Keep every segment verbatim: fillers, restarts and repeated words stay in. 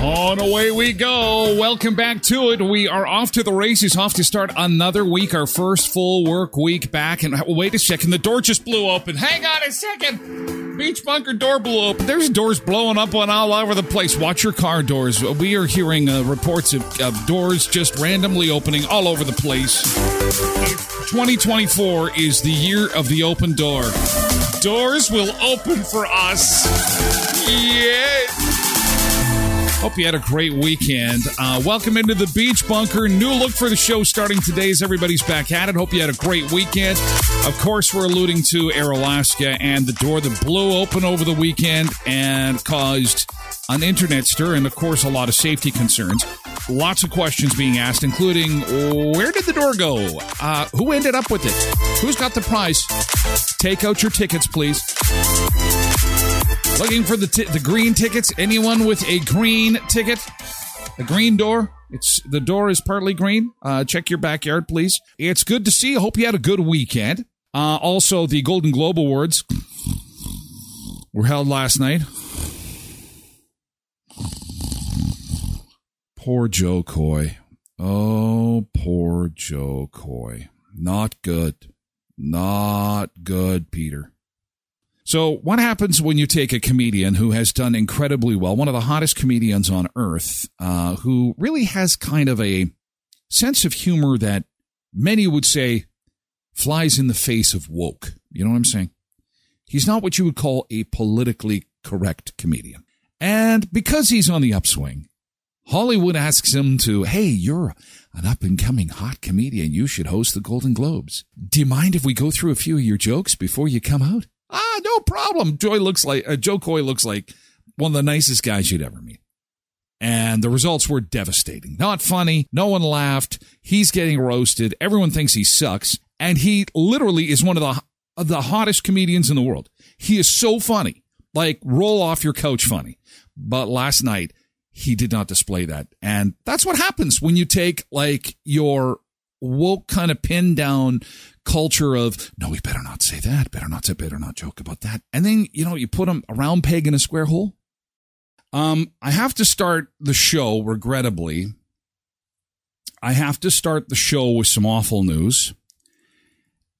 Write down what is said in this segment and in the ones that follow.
On away we go. Welcome back to it. We are off to the races, off to start another week, our first full work week back. And wait a second, the door just blew open. Hang on a second. Beach bunker door blew open. There's doors blowing up on all over the place. Watch your car doors. We are hearing uh, reports of, of doors just randomly opening all over the place. twenty twenty-four is the year of the open door. Doors will open for us. Yes. Hope you had a great weekend. Uh, welcome into the Beach Bunker. New look for the show starting today as everybody's back at it. Hope you had a great weekend. Of course, we're alluding to Air Alaska and the door that blew open over the weekend and caused an internet stir and, of course, a lot of safety concerns. Lots of questions being asked, including where did the door go? Uh, who ended up with it? Who's got the prize? Take out your tickets, please. Looking for the t- the green tickets. Anyone with a green ticket? The green door. It's the door is partly green. Uh, check your backyard, please. It's good to see you. Hope you had a good weekend. Uh, also, the Golden Globe Awards were held last night. Poor Joe Coy. Oh, poor Joe Coy. Not good. Not good, Peter. So what happens when you take a comedian who has done incredibly well, one of the hottest comedians on earth, uh, who really has kind of a sense of humor that many would say flies in the face of woke? You know what I'm saying? He's not what you would call a politically correct comedian. And because he's on the upswing, Hollywood asks him to, hey, you're an up-and-coming hot comedian. You should host the Golden Globes. Do you mind if we go through a few of your jokes before you come out? Ah, no problem. Joy looks like uh, Joe Coy looks like one of the nicest guys you'd ever meet. And the results were devastating. Not funny. No one laughed. He's getting roasted. Everyone thinks he sucks. And he literally is one of the of the hottest comedians in the world. He is so funny. Like, roll off your couch funny. But last night, he did not display that. And that's what happens when you take, like, your woke kind of pinned down culture of, no, we better not say that, better not say, better not joke about that. And then, you know, you put them a round peg in a square hole. Um, I have to start the show, regrettably. I have to start the show with some awful news.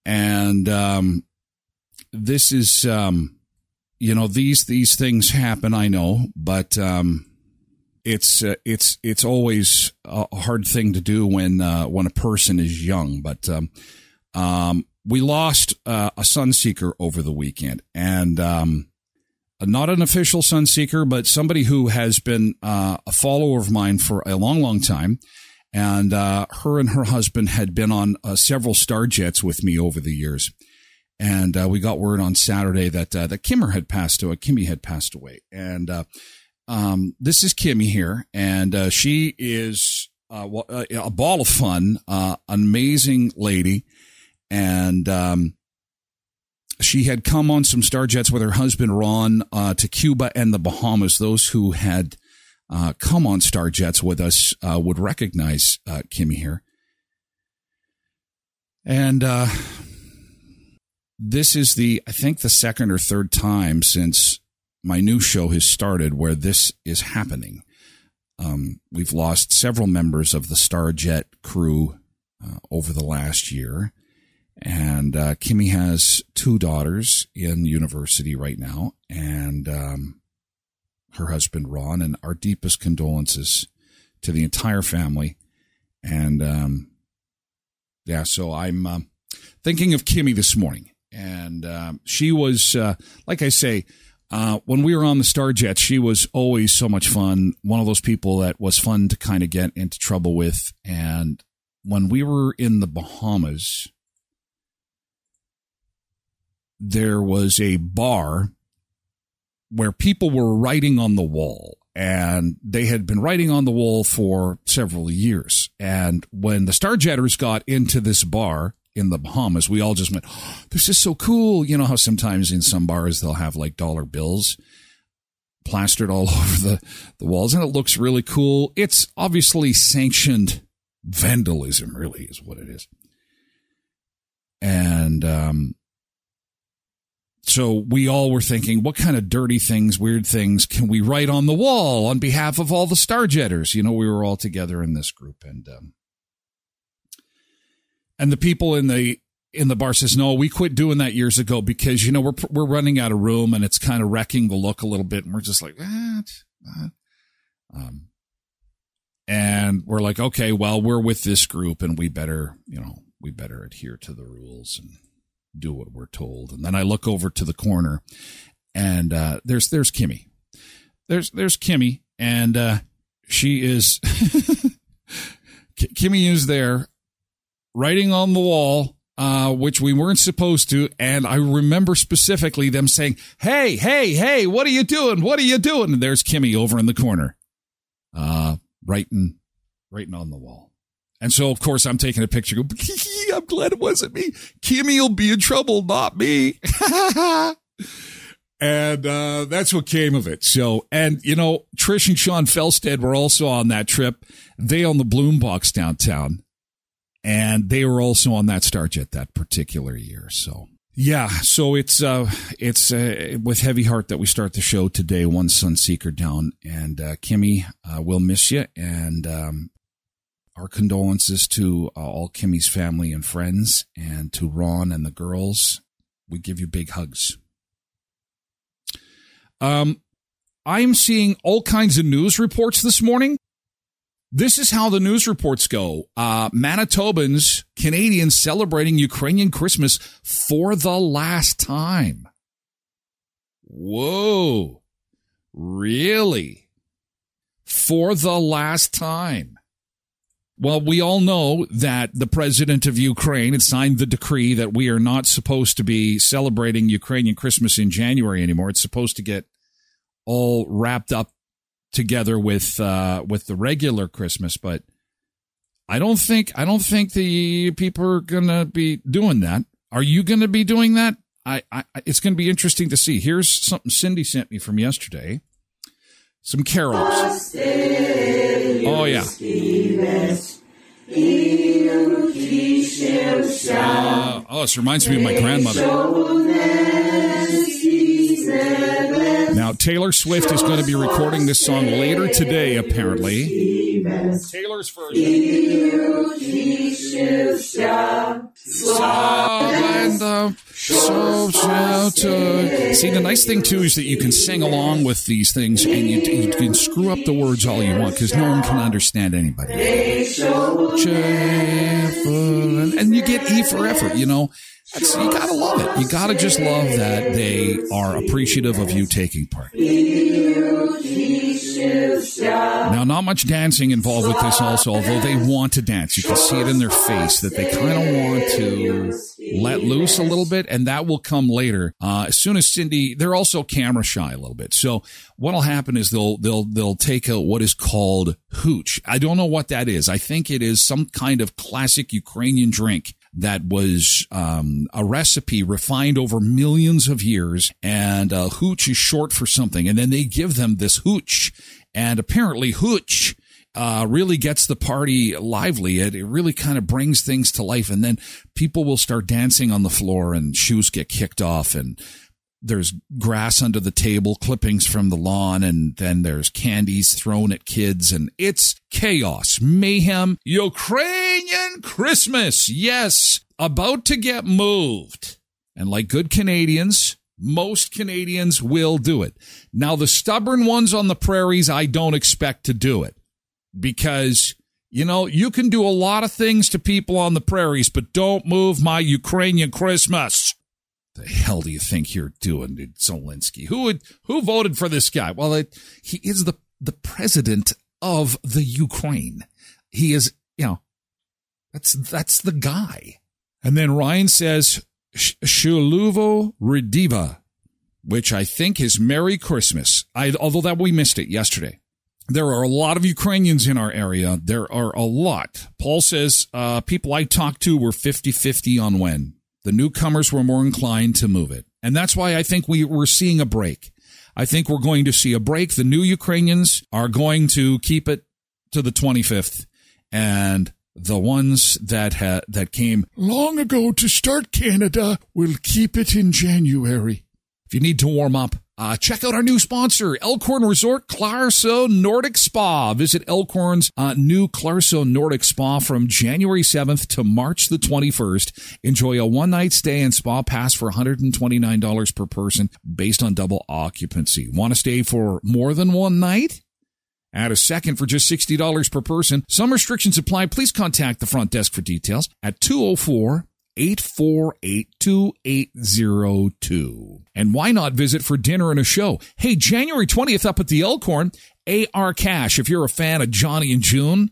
And um, this is, um, you know, these these things happen, I know, but um, it's uh, it's it's always a hard thing to do when uh, when a person is young, but. Um, Um, we lost uh, a Sunseeker over the weekend, and um, not an official Sunseeker, but somebody who has been uh, a follower of mine for a long, long time. And uh, her and her husband had been on uh, several Star Jets with me over the years. And uh, we got word on Saturday that uh, that Kimmer had passed away. Kimmy had passed away. And uh, um, this is Kimmy here, and uh, she is uh, a ball of fun, uh, an amazing lady. And um, she had come on some Star Jets with her husband, Ron, uh, to Cuba and the Bahamas. Those who had uh, come on Star Jets with us uh, would recognize uh, Kimmy here. And uh, this is the, I think, the second or third time since my new show has started where this is happening. Um, we've lost several members of the Star Jet crew uh, over the last year. And uh, Kimmy has two daughters in university right now, and um, her husband, Ron, and our deepest condolences to the entire family. And, um, yeah, so I'm uh, thinking of Kimmy this morning. And um, she was, uh, like I say, Uh, when we were on the Star Jets, she was always so much fun. One of those people that was fun to kind of get into trouble with. And when we were in the Bahamas, there was a bar where people were writing on the wall, and they had been writing on the wall for several years. And when the Star Jetters got into this bar in the Bahamas, we all just went, oh, this is so cool. You know how sometimes in some bars they'll have like dollar bills plastered all over the, the walls, and it looks really cool. It's obviously sanctioned vandalism, really is what it is. And um, so we all were thinking, what kind of dirty things, weird things can we write on the wall on behalf of all the Starjetters? You know, we were all together in this group, and um, and the people in the in the bar says, no, we quit doing that years ago because, you know, we're we're running out of room and it's kind of wrecking the look a little bit. And we're just like, what? Um, and we're like, okay, well, we're with this group and we better, you know, we better adhere to the rules and do what we're told. And then I look over to the corner and uh, there's there's Kimmy. There's there's Kimmy. And uh, she is Kimmy is there. Writing on the wall, uh, which we weren't supposed to. And I remember specifically them saying, hey, hey, hey, what are you doing? What are you doing? And there's Kimmy over in the corner, uh, writing, writing on the wall. And so, of course, I'm taking a picture. Go, I'm glad it wasn't me. Kimmy will be in trouble, not me. And uh, that's what came of it. So, and, you know, Trish and Sean Felstead were also on that trip. They own the Bloom Box downtown. And they were also on that Starjet that particular year. So, yeah, so it's uh, it's uh, with heavy heart that we start the show today, one Sunseeker down. And uh, Kimmy, uh, we'll miss you. And um, our condolences to uh, all Kimmy's family and friends, and to Ron and the girls. We give you big hugs. Um, I'm seeing all kinds of news reports this morning. This is how the news reports go. Uh, Manitobans, Canadians celebrating Ukrainian Christmas for the last time. Whoa. Really? For the last time. Well, we all know that the president of Ukraine had signed the decree that we are not supposed to be celebrating Ukrainian Christmas in January anymore. It's supposed to get all wrapped up together with uh, with the regular Christmas, but I don't think I don't think the people are gonna be doing that. Are you gonna be doing that? I, I it's gonna be interesting to see. Here's something Cindy sent me from yesterday. Some carols. Oh yeah. Uh, oh, this reminds me of my grandmother. Now, Taylor Swift is going to be recording this song later today, apparently. Taylor's version. And, uh, so, see, the nice thing, too, is that you can sing along with these things, and you, you can screw up the words all you want, because no one can understand anybody. And you get E for effort, you know. That's, you gotta love it. You gotta just love that they are appreciative of you taking part. Now, not much dancing involved with this also, although they want to dance. You can see it in their face that they kind of want to let loose a little bit, and that will come later. Uh, as soon as Cindy, they're also camera shy a little bit. So what'll happen is they'll, they'll, they'll take out what is called hooch. I don't know what that is. I think it is some kind of classic Ukrainian drink that was um, a recipe refined over millions of years, and uh, hooch is short for something. And then they give them this hooch, and apparently hooch uh, really gets the party lively. It, it really kind of brings things to life, and then people will start dancing on the floor, and shoes get kicked off, and there's grass under the table, clippings from the lawn, and then there's candies thrown at kids, and it's chaos, mayhem, Ukrainian Christmas, yes, about to get moved. And like good Canadians, most Canadians will do it. Now, the stubborn ones on the prairies, I don't expect to do it, because, you know, you can do a lot of things to people on the prairies, but don't move my Ukrainian Christmas. The hell do you think you're doing, dude? Zelensky? Who would, who voted for this guy? Well, it, he is the, the president of the Ukraine. He is, you know, that's, that's the guy. And then Ryan says, Shuluvo Rediva, which I think is Merry Christmas. I, although that we missed it yesterday. There are a lot of Ukrainians in our area. There are a lot. Paul says, uh, people I talked to were fifty-fifty on when. The newcomers were more inclined to move it. And that's why I think we we're seeing a break. I think we're going to see a break. The new Ukrainians are going to keep it to the twenty-fifth. And the ones that ha- that came long ago to start Canada will keep it in January. If you need to warm up, uh, check out our new sponsor, Elkhorn Resort Clarso Nordic Spa. Visit Elkhorn's uh, new Clarso Nordic Spa from January seventh to March the twenty-first. Enjoy a one-night stay and spa pass for one hundred twenty-nine dollars per person based on double occupancy. Want to stay for more than one night? Add a second for just sixty dollars per person. Some restrictions apply. Please contact the front desk for details at two oh four, eight four eight, two eight zero two. And why not visit for dinner and a show? Hey, January twentieth up at the Elkhorn, A R Cash. If you're a fan of Johnny and June,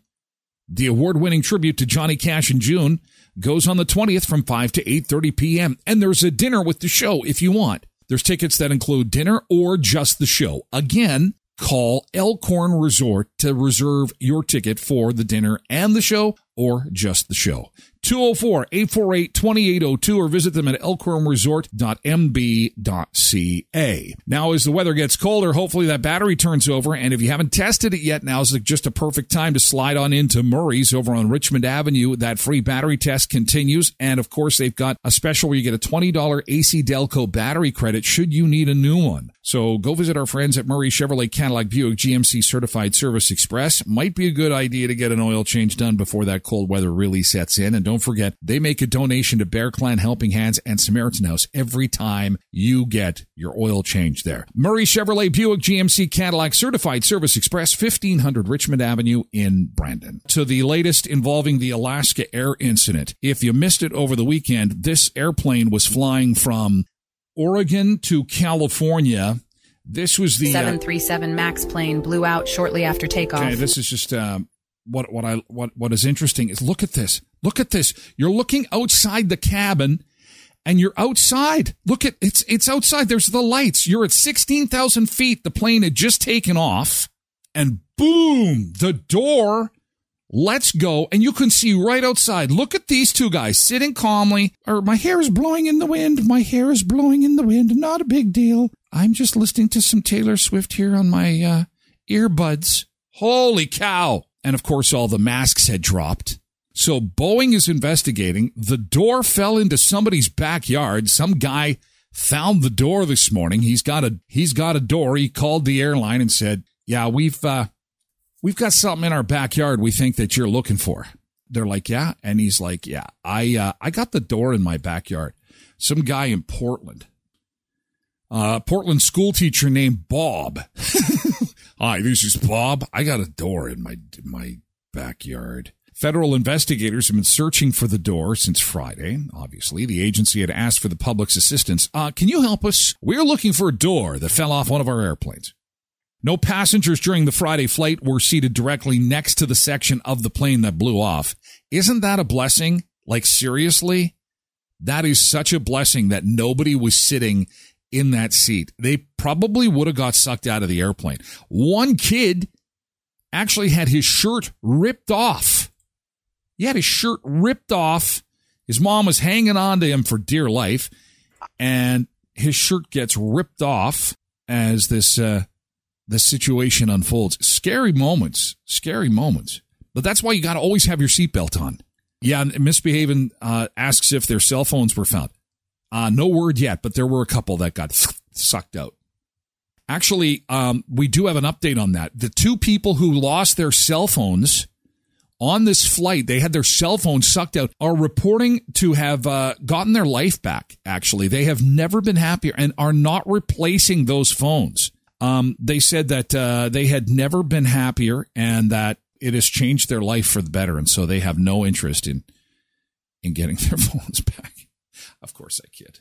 the award-winning tribute to Johnny Cash and June goes on the twentieth from five to eight thirty p.m. And there's a dinner with the show if you want. There's tickets that include dinner or just the show. Again, call Elkhorn Resort to reserve your ticket for the dinner and the show or just the show. two oh four, eight four eight, two eight oh two or visit them at elkhorn resort dot m b dot c a. Now, as the weather gets colder, hopefully that battery turns over. And if you haven't tested it yet, now is just a perfect time to slide on into Murray's over on Richmond Avenue. That free battery test continues. And, of course, they've got a special where you get a twenty dollars A C Delco battery credit should you need a new one. So go visit our friends at Murray Chevrolet Cadillac Buick G M C Certified Service Express. Might be a good idea to get an oil change done before that cold weather really sets in. And don't Don't forget, they make a donation to Bear Clan Helping Hands and Samaritan House every time you get your oil change there. Murray Chevrolet Buick G M C Cadillac Certified Service Express, fifteen hundred Richmond Avenue in Brandon. To the latest involving the Alaska Air incident. If you missed it over the weekend, this airplane was flying from Oregon to California. This was the seven thirty-seven uh, MAX plane blew out shortly after takeoff. Okay, this is just um, what what I what what is interesting is look at this. Look at this. You're looking outside the cabin and you're outside. Look at it's it's outside. There's the lights. You're at sixteen thousand feet. The plane had just taken off and boom, the door. Let's go. And you can see right outside. Look at these two guys sitting calmly. Or my hair is blowing in the wind. My hair is blowing in the wind. Not a big deal. I'm just listening to some Taylor Swift here on my uh, earbuds. Holy cow. And of course, all the masks had dropped. So Boeing is investigating. The door fell into somebody's backyard. Some guy found the door this morning. He's got a he's got a door. He called the airline and said, "Yeah, we've uh, we've got something in our backyard. We think that you're looking for." They're like, "Yeah," and he's like, "Yeah, I uh, I got the door in my backyard." Some guy in Portland, uh, Portland school teacher named Bob. Hi, this is Bob. I got a door in my my backyard. Federal investigators have been searching for the door since Friday. Obviously, the agency had asked for the public's assistance. Uh, can you help us? We're looking for a door that fell off one of our airplanes. No passengers during the Friday flight were seated directly next to the section of the plane that blew off. Isn't that a blessing? Like, seriously? That is such a blessing that nobody was sitting in that seat. They probably would have got sucked out of the airplane. One kid actually had his shirt ripped off. He had his shirt ripped off. His mom was hanging on to him for dear life. And his shirt gets ripped off as this uh, this situation unfolds. Scary moments. Scary moments. But that's why you got to always have your seatbelt on. Yeah, Misbehaving uh, asks if their cell phones were found. Uh, no word yet, but there were a couple that got sucked out. Actually, um, we do have an update on that. The two people who lost their cell phones on this flight, they had their cell phones sucked out, are reporting to have uh, gotten their life back, actually. They have never been happier and are not replacing those phones. Um, they said that uh, they had never been happier and that it has changed their life for the better, and so they have no interest in in getting their phones back. Of course, that kid.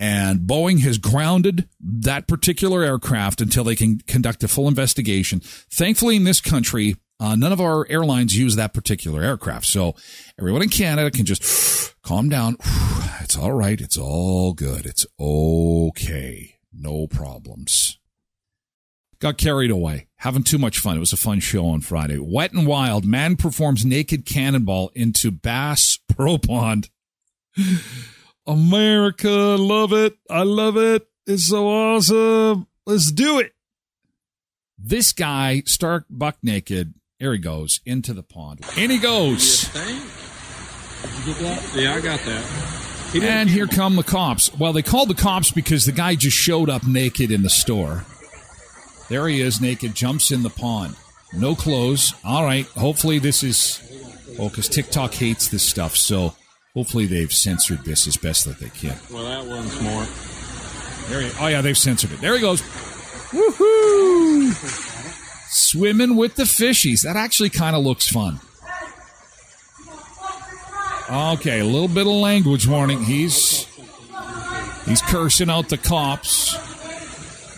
And Boeing has grounded that particular aircraft until they can conduct a full investigation. Thankfully, in this country, uh, none of our airlines use that particular aircraft. So everyone in Canada can just calm down. It's all right. It's all good. It's okay. No problems. Got carried away. Having too much fun. It was a fun show on Friday. Wet and wild. Man performs naked cannonball into Bass Pro Pond. America, love it. I love it. It's so awesome. Let's do it. This guy, stark buck naked, here he goes, into the pond. In he goes. Did you get that? Yeah, I got that. He and here come the cops. Well, they called the cops because the guy just showed up naked in the store. There he is, naked, jumps in the pond. No clothes. All right. Hopefully this is... Oh, because TikTok hates this stuff, so... Hopefully they've censored this as best that they can. Well, that one's more. There he, oh, yeah, they've censored it. There he goes. Woohoo! Swimming with the fishies. That actually kind of looks fun. Okay, a little bit of language warning. He's he's cursing out the cops.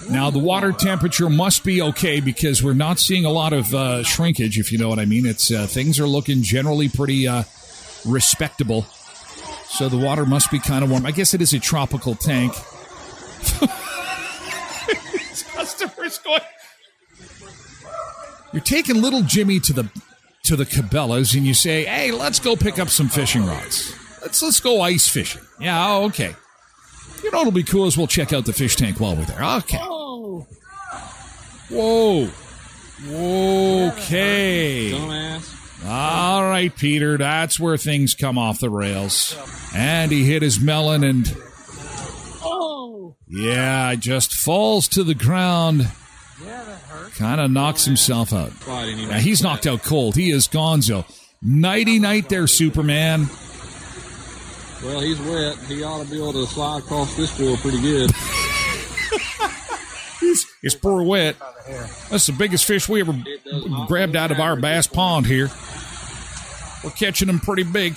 Now, the water temperature must be okay because we're not seeing a lot of uh, shrinkage, if you know what I mean. It's uh, things are looking generally pretty uh, respectable. So the water must be kind of warm. I guess it is a tropical tank. His customers going. You're taking little Jimmy to the to the Cabela's, and you say, "Hey, let's go pick up some fishing rods. Let's let's go ice fishing." Yeah, oh, okay. You know what'll be cool is we'll check out the fish tank while we're there. Okay. Whoa. Whoa. Okay. Don't ask. All right, Peter, that's where things come off the rails. And he hit his melon and... Oh! Yeah, just falls to the ground. Yeah, that hurt. Kind of knocks himself out. Yeah, he's knocked out cold. He is gonzo. Nighty-night there, Superman. Well, he's wet. He ought to be able to slide across this pool pretty good. It's poor wet. That's the biggest fish we ever grabbed out of our Bass Pond here. We're catching them pretty big.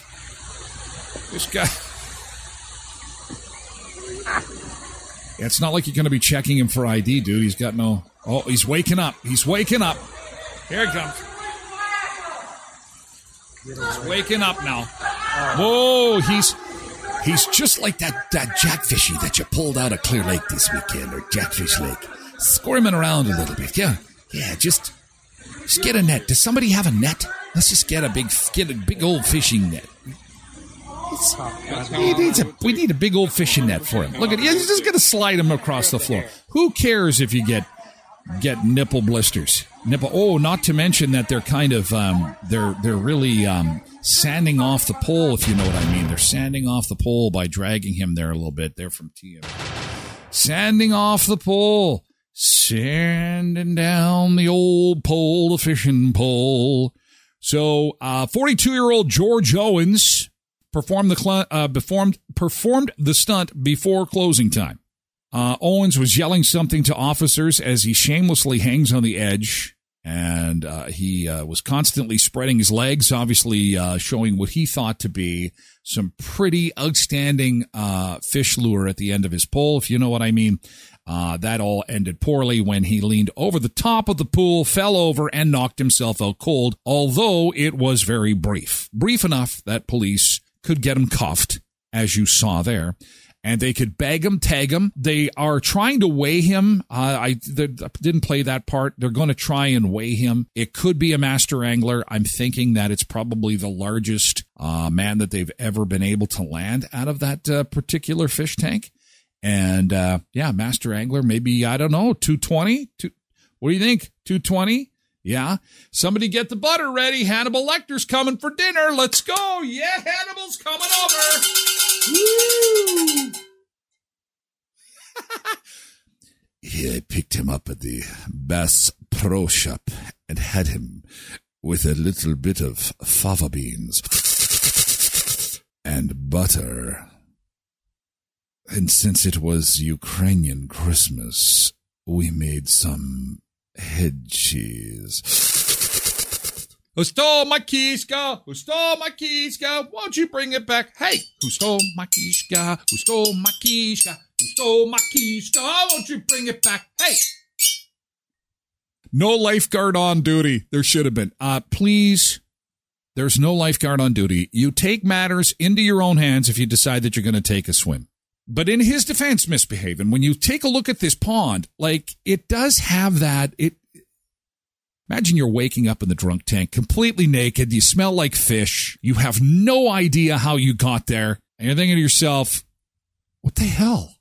This guy. Yeah, it's not like you're going to be checking him for I D, dude. He's got no. Oh, he's waking up. He's waking up. Here it comes. He's waking up now. Whoa, he's. He's just like that, that jackfishy that you pulled out of Clear Lake this weekend, or Jackfish Lake. Squirming around a little bit. Yeah, yeah, just, just get a net. Does somebody have a net? Let's just get a big get a big old fishing net. It's, he needs a, we need a big old fishing net for him. Look at it. He's just going to slide him across the floor. Who cares if you get get nipple blisters? Nipple. Oh, not to mention that they're kind of, um, they're, they're really... Um, sanding off the pole, if you know what I mean. They're sanding off the pole by dragging him there a little bit. They're from T M. Sanding off the pole. Sanding down the old pole, the fishing pole. So, uh, forty-two-year-old George Owens performed the cl- uh, performed, performed the stunt before closing time. Uh, Owens was yelling something to officers as he shamelessly hangs on the edge. And uh, he uh, was constantly spreading his legs, obviously uh, showing what he thought to be some pretty outstanding uh, fish lure at the end of his pole, if you know what I mean. Uh, that all ended poorly when he leaned over the top of the pool, fell over, and knocked himself out cold, although it was very brief. Brief enough that police could get him cuffed, as you saw there. And they could bag him, tag him. They are trying to weigh him. Uh, I didn't play that part. They're going to try and weigh him. It could be a master angler. I'm thinking that it's probably the largest uh, man that they've ever been able to land out of that uh, particular fish tank. And, uh, yeah, master angler, maybe, I don't know, two twenty? Two, what do you think? two twenty? Yeah. Somebody get the butter ready. Hannibal Lecter's coming for dinner. Let's go. Yeah, Hannibal's coming over. Woo! Yeah, I picked him up at the Bass Pro Shop and had him with a little bit of fava beans and butter. And since it was Ukrainian Christmas, we made some head cheese. Who stole my kishka? Who stole my kishka? Won't you bring it back? Hey! Who stole my kishka? Who stole my kishka? Who stole my keys. Oh, won't you bring it back? Hey. No lifeguard on duty. There should have been. Uh, please, there's no lifeguard on duty. You take matters into your own hands if you decide that you're going to take a swim. But in his defense, misbehaving, when you take a look at this pond, like, it does have that. It. Imagine you're waking up in the drunk tank, completely naked. You smell like fish. You have no idea how you got there. And you're thinking to yourself, what the hell?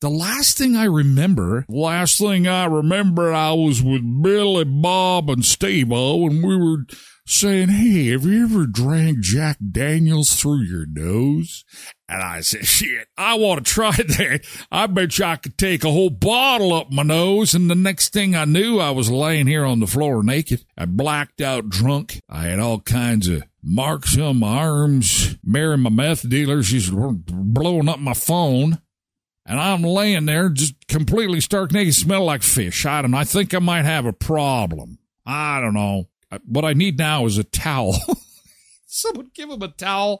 The last thing I remember, last thing I remember, I was with Billy, Bob, and Steve-O, and we were saying, hey, have you ever drank Jack Daniels through your nose? And I said, shit, I want to try that. I bet you I could take a whole bottle up my nose. And the next thing I knew, I was laying here on the floor naked. I blacked out drunk. I had all kinds of marks on my arms. Mary, my meth dealer, she's blowing up my phone. And I'm laying there just completely stark naked, smell like fish. I don't know. I think I might have a problem. I don't know. What I need now is a towel. Someone give him a towel.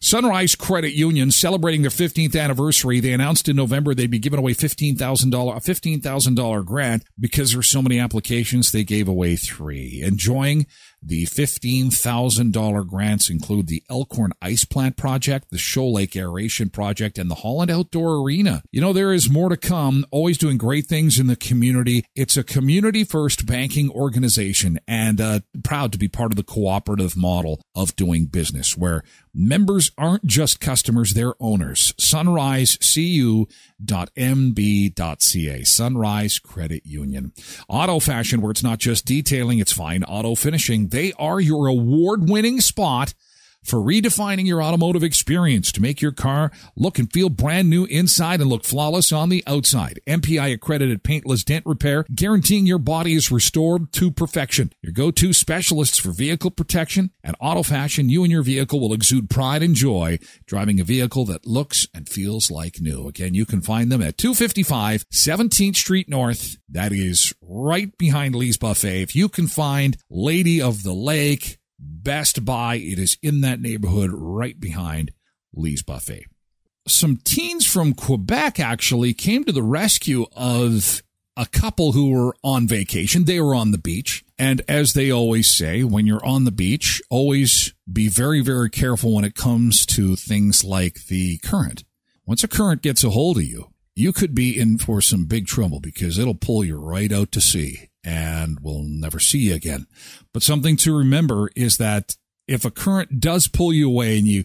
Sunrise Credit Union, celebrating their fifteenth anniversary, they announced in November they'd be giving away fifteen thousand dollars a fifteen thousand dollars grant because there were so many applications, they gave away three. Enjoying the fifteen thousand dollars grants include the Elkhorn Ice Plant Project, the Shoal Lake Aeration Project, and the Holland Outdoor Arena. You know, there is more to come, always doing great things in the community. It's a community-first banking organization, and uh, proud to be part of the cooperative model of doing business, where members aren't just customers, they're owners. sunrise c u dot m b dot c a, Sunrise Credit Union. Auto Fashion, where it's not just detailing, it's fine auto finishing. They are your award-winning spot for redefining your automotive experience to make your car look and feel brand new inside and look flawless on the outside. M P I-accredited paintless dent repair, guaranteeing your body is restored to perfection. Your go-to specialists for vehicle protection and Auto Fashion, you and your vehicle will exude pride and joy driving a vehicle that looks and feels like new. Again, you can find them at two fifty-five seventeenth Street North. That is right behind Lee's Buffet. If you can find Lady of the Lake, Best Buy, it is in that neighborhood right behind Lee's Buffet. Some teens from Quebec actually came to the rescue of a couple who were on vacation. They were on the beach. And as they always say, when you're on the beach, always be very, very careful when it comes to things like the current. Once a current gets a hold of you, you could be in for some big trouble because it'll pull you right out to sea. And we'll never see you again. But something to remember is that if a current does pull you away and you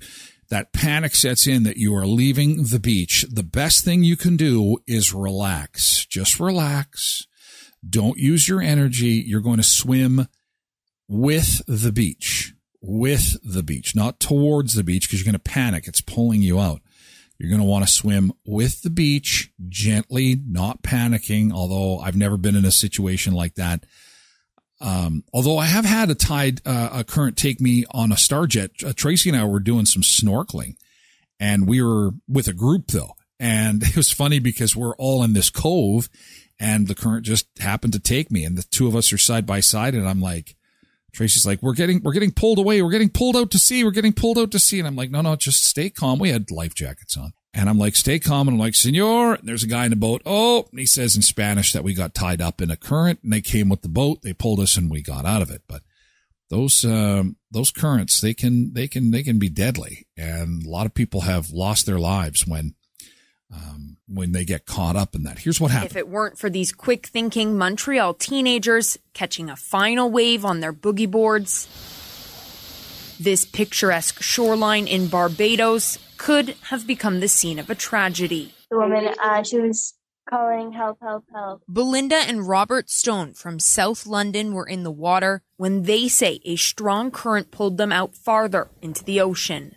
that panic sets in that you are leaving the beach, the best thing you can do is relax. Just relax. Don't use your energy. You're going to swim with the beach, with the beach, not towards the beach because you're going to panic. It's pulling you out. You're going to want to swim with the beach, gently, not panicking, although I've never been in a situation like that. Um, although I have had a tide, uh, a current take me on a Star Jet. Uh, Tracy and I were doing some snorkeling, and we were with a group, though. And it was funny because we're all in this cove, and the current just happened to take me. And the two of us are side by side, and I'm like, Tracy's like, we're getting, we're getting pulled away. We're getting pulled out to sea. We're getting pulled out to sea. And I'm like, no, no, just stay calm. We had life jackets on. And I'm like, stay calm. And I'm like, senor, and there's a guy in the boat. Oh, and he says in Spanish that we got tied up in a current and they came with the boat. They pulled us and we got out of it. But those, um, those currents, they can, they can, they can be deadly. And a lot of people have lost their lives when, um, when they get caught up in that. Here's what happened. If it weren't for these quick-thinking Montreal teenagers catching a final wave on their boogie boards, this picturesque shoreline in Barbados could have become the scene of a tragedy. The woman, uh, she was calling, help, help, help. Belinda and Robert Stone from South London were in the water when they say a strong current pulled them out farther into the ocean.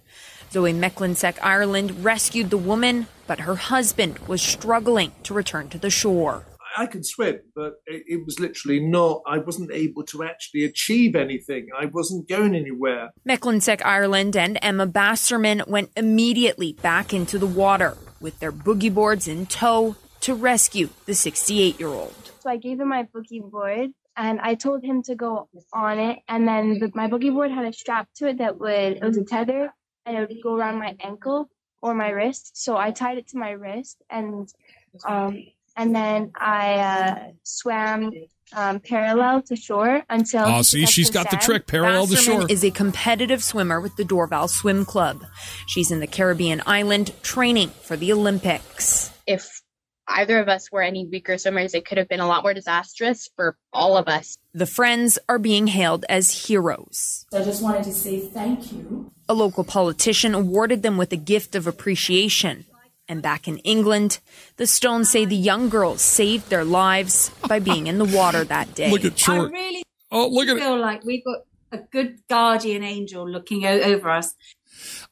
Though in Mecklensack, Ireland, rescued the woman, but her husband was struggling to return to the shore. I could swim, but it was literally not, I wasn't able to actually achieve anything. I wasn't going anywhere. Mecklensack, Ireland and Emma Basserman went immediately back into the water with their boogie boards in tow to rescue the sixty-eight-year-old. So I gave him my boogie board and I told him to go on it. And then the, my boogie board had a strap to it that would, it was a tether and it would go around my ankle or my wrist. So I tied it to my wrist and, um, And then I uh, swam um, parallel to shore until... Oh, see, she's got the trick, parallel to shore. Basserman is a competitive swimmer with the Dorval Swim Club. She's in the Caribbean island training for the Olympics. If either of us were any weaker swimmers, it could have been a lot more disastrous for all of us. The friends are being hailed as heroes. I just wanted to say thank you. A local politician awarded them with a gift of appreciation. And back in England, the Stones say the young girls saved their lives by being in the water that day. Look at short. I really oh, look at feel it. like we've got a good guardian angel looking o- over us.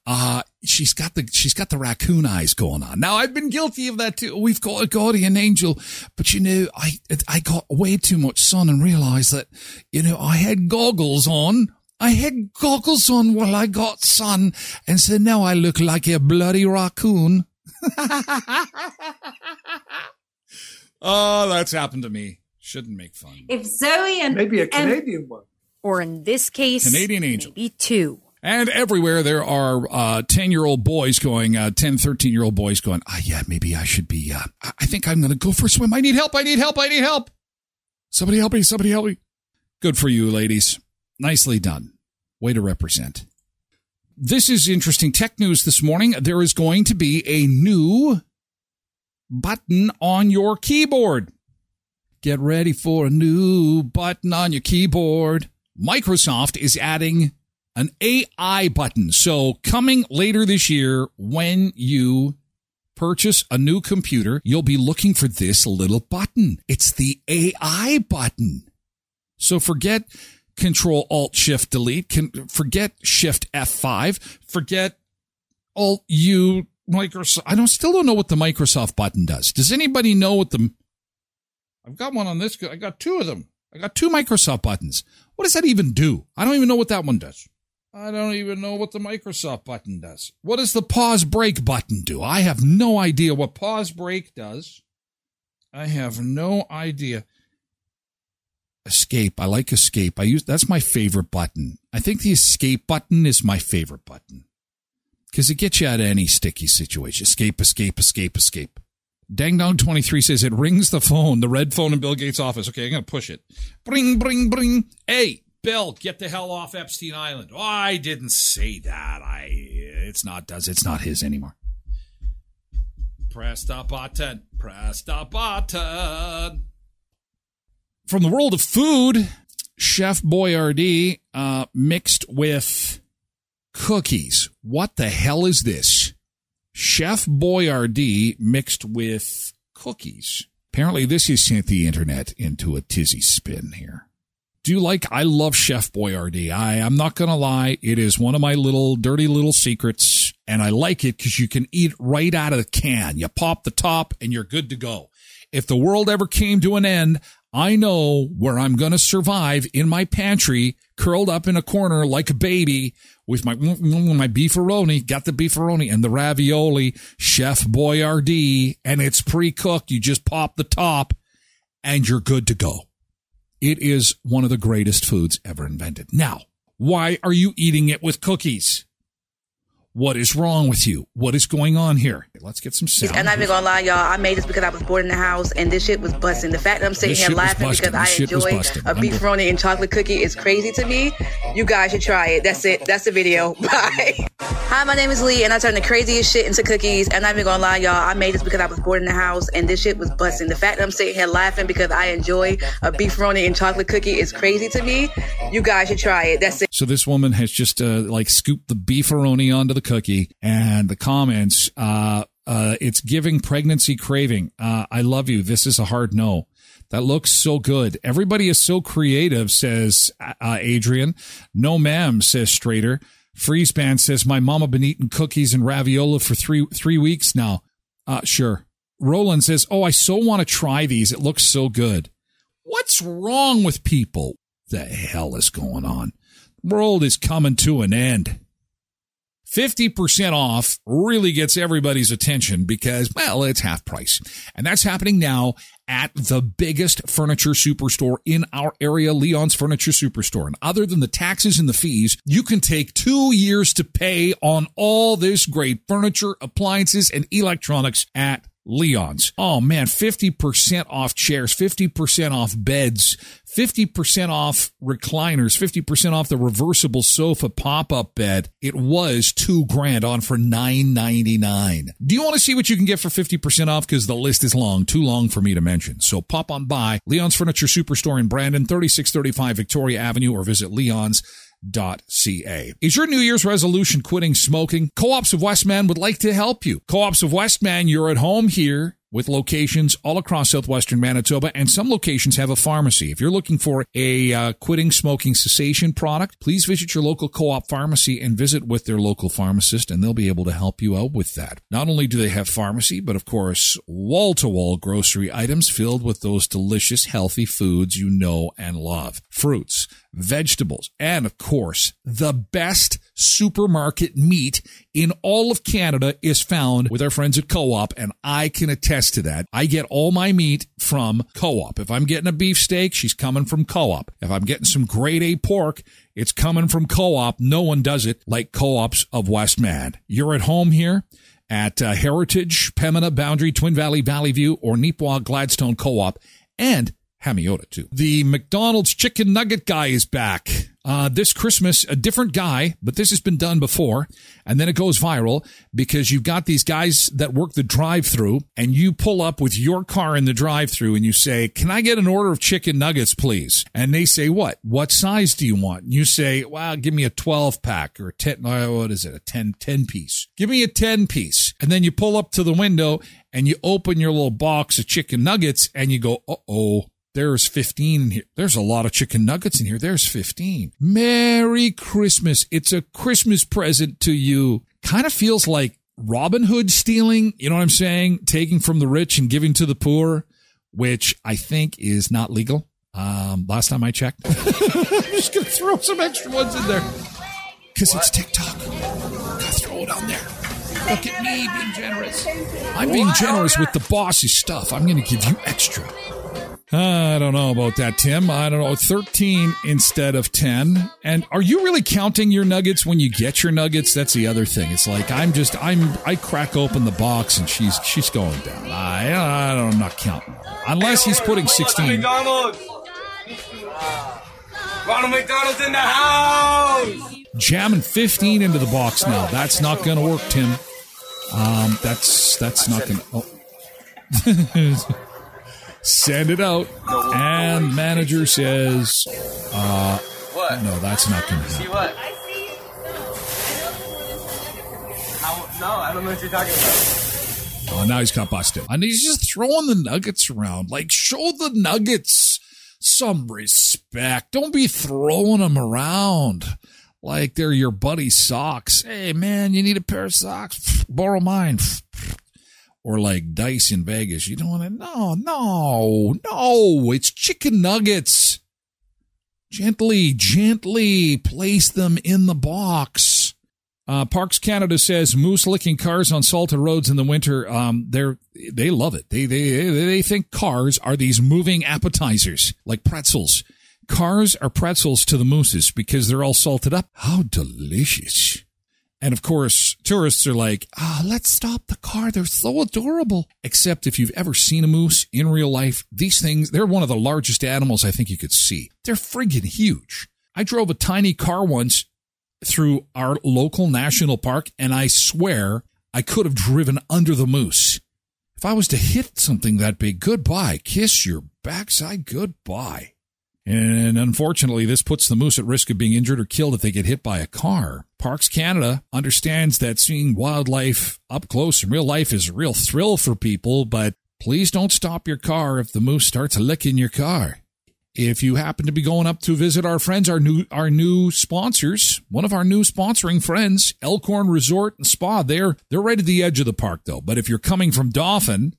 Uh, she's got the she's got the raccoon eyes going on. Now, I've been guilty of that too. We've got a guardian angel. But, you know, I, I got way too much sun and realized that, you know, I had goggles on. I had goggles on while I got sun. And so now I look like a bloody raccoon. Oh, that's happened to me. Shouldn't make fun. If Zoe and maybe a Canadian em- one, or in this case, Canadian angel, maybe two. And everywhere there are uh, ten-year-old boys going, uh, ten, thirteen-year-old boys going, ah, oh, yeah, maybe I should be. Uh, I think I'm going to go for a swim. I need help. I need help. I need help. Somebody help me. Somebody help me. Good for you, ladies. Nicely done. Way to represent. This is interesting tech news this morning. There is going to be a new button on your keyboard. Get ready for a new button on your keyboard. Microsoft is adding an A I button. So coming later this year, when you purchase a new computer, you'll be looking for this little button. It's the A I button. So forget Control Alt Shift Delete. Can forget Shift F five. Forget Alt U Microsoft. I don't still don't know what the Microsoft button does. Does anybody know what the? I've got one on this. I got two of them. I got two Microsoft buttons. What does that even do? I don't even know what that one does. I don't even know what the Microsoft button does. What does the pause break button do? I have no idea what pause break does. I have no idea. Escape. I like escape. I use that's my favorite button. I think the escape button is my favorite button because it gets you out of any sticky situation. Escape, escape, escape, escape. Dang Dong twenty-three says it rings the phone, the red phone in Bill Gates' office. Okay, I'm going to push it. Bring, bring, bring. Hey, Bill, get the hell off Epstein Island. Oh, I didn't say that. I. It's not does. It's not his anymore. Press the button. Press the button. From the world of food, Chef Boyardee uh, mixed with cookies. What the hell is this? Chef Boyardee mixed with cookies. Apparently, this has sent the internet into a tizzy spin here. Do you like, I love Chef Boyardee. I, I'm not going to lie. It is one of my little dirty little secrets. And I like it because you can eat right out of the can. You pop the top and you're good to go. If the world ever came to an end, I know where I'm going to survive in my pantry, curled up in a corner like a baby with my my beefaroni, got the beefaroni and the ravioli, Chef Boyardee, and it's pre-cooked. You just pop the top and you're good to go. It is one of the greatest foods ever invented. Now, why are you eating it with cookies? What is wrong with you? What is going on here? Let's get some sound. I'm not even going to lie, y'all. I made this because I was bored in the house, and this shit was busting. The fact that I'm sitting this here laughing because I enjoy a beefaroni and chocolate cookie is crazy to me. You guys should try it. That's it. That's the video. Bye. Hi, my name is Lee, and I turned the craziest shit into cookies. I'm not even going to lie, y'all. I made this because I was bored in the house, and this shit was busting. The fact that I'm sitting here laughing because I enjoy a beefaroni and chocolate cookie is crazy to me. You guys should try it. That's it. So this woman has just, uh, like, scooped the beefaroni onto the cookie and the comments uh uh it's giving pregnancy craving. uh I love you. This is a hard no. That looks so good. Everybody is so creative, says uh Adrian. No ma'am, says Strader. Freespan says, my mama been eating cookies and raviola for three three weeks now. Uh, sure. Roland says, oh, I so want to try these. It looks so good. What's wrong with people? The hell is going on? The world is coming to an end. fifty percent off really gets everybody's attention because, well, it's half price. And that's happening now at the biggest furniture superstore in our area, Leon's Furniture Superstore. And other than the taxes and the fees, you can take two years to pay on all this great furniture, appliances, and electronics at Leon's. Oh, man, fifty percent off chairs, fifty percent off beds, fifty percent off recliners, fifty percent off the reversible sofa pop-up bed. It was two grand on for nine ninety-nine. Do you want to see what you can get for fifty percent off? Because the list is long, too long for me to mention. So pop on by Leon's Furniture Superstore in Brandon, thirty-six thirty-five Victoria Avenue, or visit leons dot c a. Is your New Year's resolution quitting smoking? Co-ops of Westman would like to help you. Co-ops of Westman, you're at home here, with locations all across southwestern Manitoba, and some locations have a pharmacy. If you're looking for a uh, quitting smoking cessation product, please visit your local co-op pharmacy and visit with their local pharmacist, and they'll be able to help you out with that. Not only do they have pharmacy, but of course, wall-to-wall grocery items filled with those delicious, healthy foods you know and love. Fruits, vegetables, and of course, the best supermarket meat in all of Canada is found with our friends at Co-op, and I can attest to that. I get all my meat from Co-op. If I'm getting a beef steak, she's coming from Co-op. If I'm getting some grade A pork, it's coming from Co-op. No one does it like Co-ops of Westman. You're at home here at uh, Heritage, Pemina, Boundary, Twin Valley, Valley View, or Neepwa, Gladstone Co-op, and Hamiota too. The McDonald's chicken nugget guy is back. Uh, this Christmas, a different guy, but this has been done before. And then it goes viral because you've got these guys that work the drive-thru, and you pull up with your car in the drive-thru and you say, can I get an order of chicken nuggets, please? And they say, what? What size do you want? And you say, well, give me a twelve pack or a ten, what is it? A ten, ten piece. Give me a ten piece. And then you pull up to the window and you open your little box of chicken nuggets and you go, uh-oh. There's fifteen in here. There's a lot of chicken nuggets in here. There's fifteen. Merry Christmas. It's a Christmas present to you. Kind of feels like Robin Hood stealing, you know what I'm saying? Taking from the rich and giving to the poor, which I think is not legal. Um, last time I checked. I'm just going to throw some extra ones in there. Because it's TikTok. Got to throw it on there. Look at me being generous. I'm being generous with the boss's stuff. I'm going to give you extra. Uh, I don't know about that, Tim. I don't know. thirteen instead of ten. And are you really counting your nuggets when you get your nuggets? That's the other thing. It's like, I'm just, I'm, I crack open the box and she's, she's going down. I, I don't, I'm not counting. Unless he's putting sixteen. Ronald McDonald's in the house. Jamming fifteen into the box now. That's not going to work, Tim. Um, that's, that's not going to, oh. Send it out. No, and no manager says, uh, what? No, that's not going to happen. See what? I see you. I, no, I don't know what you're talking about. Oh, now he's got busted. And he's just throwing the nuggets around. Like, show the nuggets some respect. Don't be throwing them around like they're your buddy's socks. Hey, man, you need a pair of socks? Borrow mine. Or like dice in Vegas. You don't want to. No, no, no. It's chicken nuggets. Gently, gently place them in the box. Uh, Parks Canada says moose licking cars on salted roads in the winter. Um, they're they love it. They they they think cars are these moving appetizers like pretzels. Cars are pretzels to the mooses because they're all salted up. How delicious. And, of course, tourists are like, ah, oh, let's stop the car. They're so adorable. Except if you've ever seen a moose in real life, these things, they're one of the largest animals I think you could see. They're friggin' huge. I drove a tiny car once through our local national park, and I swear I could have driven under the moose. If I was to hit something that big, goodbye. Kiss your backside goodbye. And unfortunately, this puts the moose at risk of being injured or killed if they get hit by a car. Parks Canada understands that seeing wildlife up close in real life is a real thrill for people, but please don't stop your car if the moose starts licking your car. If you happen to be going up to visit our friends, our new our new sponsors, one of our new sponsoring friends, Elkhorn Resort and Spa, they're they're right at the edge of the park, though. But if you're coming from Dauphin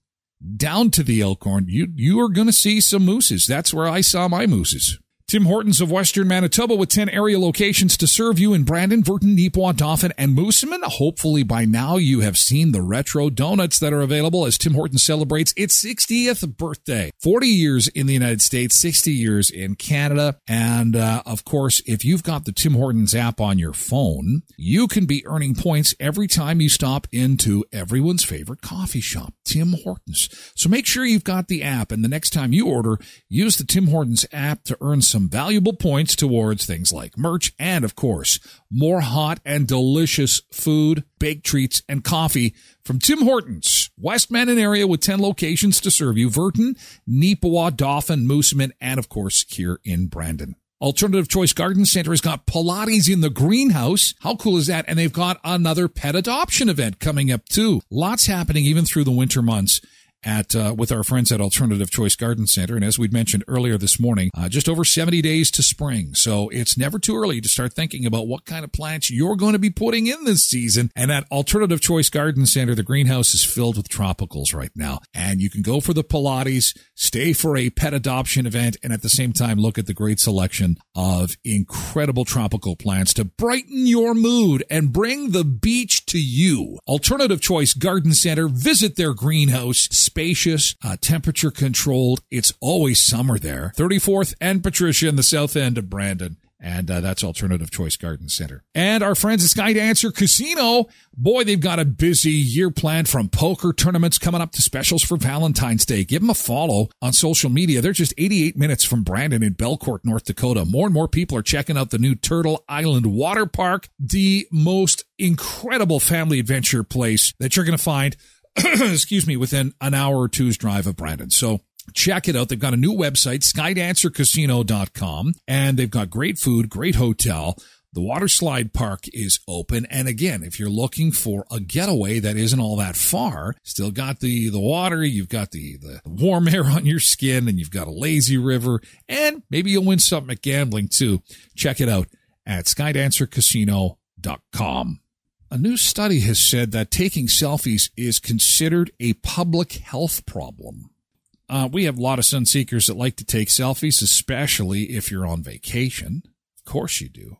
down to the Elkhorn, you you are going to see some mooses. That's where I saw my mooses. Tim Hortons of Western Manitoba with ten area locations to serve you in Brandon, Verton, Neepawa, Dauphin, and Moosomin. Hopefully by now you have seen the retro donuts that are available as Tim Hortons celebrates its sixtieth birthday. forty years in the United States, sixty years in Canada. And, uh, of course, if you've got the Tim Hortons app on your phone, you can be earning points every time you stop into everyone's favorite coffee shop, Tim Hortons. So make sure you've got the app, and the next time you order, use the Tim Hortons app to earn some valuable points towards things like merch and, of course, more hot and delicious food, baked treats, and coffee from Tim Hortons. Westman area with ten locations to serve you. Verton, Neepawa, Dauphin, Moosomin, and, of course, here in Brandon. Alternative Choice Garden Center has got Pilates in the greenhouse. How cool is that? And they've got another pet adoption event coming up, too. Lots happening even through the winter months at uh, with our friends at Alternative Choice Garden Center. And as we'd mentioned earlier this morning, uh, just over seventy days to spring. So it's never too early to start thinking about what kind of plants you're going to be putting in this season. And at Alternative Choice Garden Center, the greenhouse is filled with tropicals right now. And you can go for the Pilates, stay for a pet adoption event, and at the same time, look at the great selection of incredible tropical plants to brighten your mood and bring the beach to you. Alternative Choice Garden Center, visit their greenhouse. Spacious, uh, temperature controlled. It's always summer there. thirty-fourth and Patricia in the south end of Brandon. And uh, that's Alternative Choice Garden Center. And our friends at Skydancer Casino, boy, they've got a busy year planned, from poker tournaments coming up to specials for Valentine's Day. Give them a follow on social media. They're just eighty-eight minutes from Brandon in Belcourt, North Dakota. More and more people are checking out the new Turtle Island Water Park, the most incredible family adventure place that you're going to find excuse me, within an hour or two's drive of Brandon. So check it out. They've got a new website, skydancer casino dot com, and they've got great food, great hotel. The water slide park is open. And again, if you're looking for a getaway that isn't all that far, still got the, the water, you've got the, the warm air on your skin, and you've got a lazy river, and maybe you'll win something at gambling too. Check it out at skydancer casino dot com. A new study has said that taking selfies is considered a public health problem. Uh, we have a lot of Sunseekers that like to take selfies, especially if you're on vacation. Of course you do.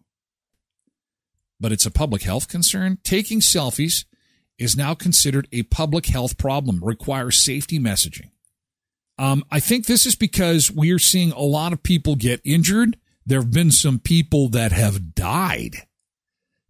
But it's a public health concern. Taking selfies is now considered a public health problem, requires safety messaging. Um, I think this is because we are seeing a lot of people get injured. There have been some people that have died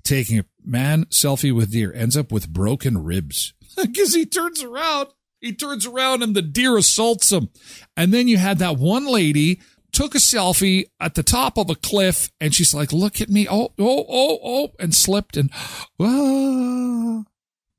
taking a man selfie with deer, ends up with broken ribs because he turns around, he turns around and the deer assaults him. And then you had that one lady took a selfie at the top of a cliff, and she's like, look at me. Oh, oh, oh, oh, and slipped. And oh.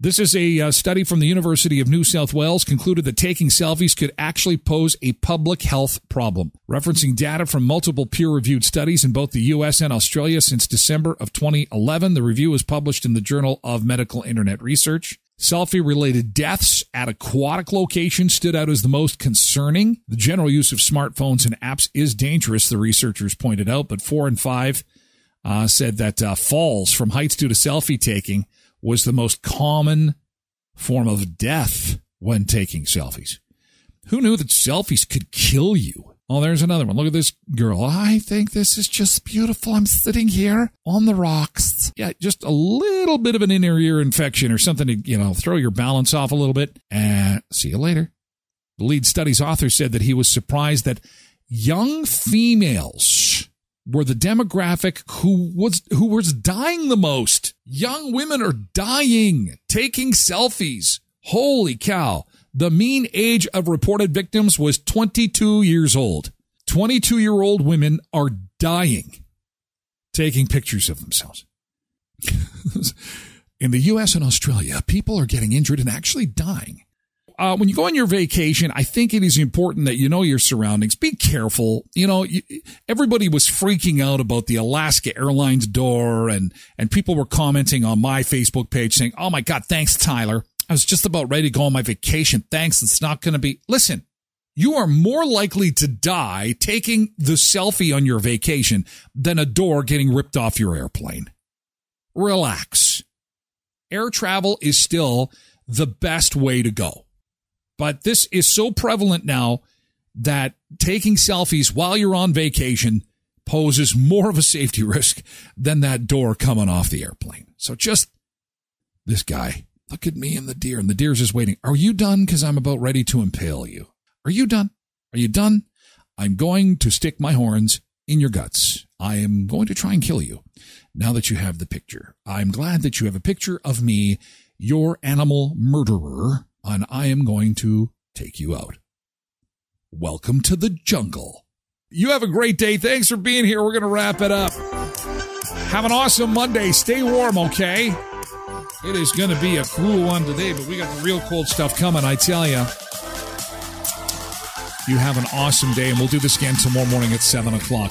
This is a uh, study from the University of New South Wales concluded that taking selfies could actually pose a public health problem, referencing data from multiple peer-reviewed studies in both the U S and Australia since December of twenty eleven. The review was published in the Journal of Medical Internet Research. Selfie-related deaths at aquatic locations stood out as the most concerning. The general use of smartphones and apps is dangerous, the researchers pointed out, but four and five uh, said that uh, falls from heights due to selfie taking was the most common form of death when taking selfies. Who knew that selfies could kill you? Oh, there's another one. Look at this girl. I think this is just beautiful. I'm sitting here on the rocks. Yeah, just a little bit of an inner ear infection or something to, you know, throw your balance off a little bit. And see you later. The lead study's author said that he was surprised that young females were the demographic who was who was dying the most. Young women are dying taking selfies. Holy cow. The mean age of reported victims was twenty-two years old. twenty-two-year-old women are dying taking pictures of themselves. In the U S and Australia, people are getting injured and actually dying. Uh, when you go on your vacation, I think it is important that you know your surroundings. Be careful. You know, you, everybody was freaking out about the Alaska Airlines door, and, and people were commenting on my Facebook page saying, oh, my God, thanks, Tyler. I was just about ready to go on my vacation. Thanks. It's not going to be. Listen, you are more likely to die taking the selfie on your vacation than a door getting ripped off your airplane. Relax. Air travel is still the best way to go. But this is so prevalent now that taking selfies while you're on vacation poses more of a safety risk than that door coming off the airplane. So just this guy, look at me and the deer, and the deer's just waiting. Are you done? Because I'm about ready to impale you. Are you done? Are you done? I'm going to stick my horns in your guts. I am going to try and kill you now that you have the picture. I'm glad that you have a picture of me, your animal murderer, and I am going to take you out. Welcome to the jungle. You have a great day. Thanks for being here. We're going to wrap it up. Have an awesome Monday. Stay warm, okay? It is going to be a cool one today, but we got the real cold stuff coming, I tell you. You have an awesome day, and we'll do this again tomorrow morning at seven o'clock.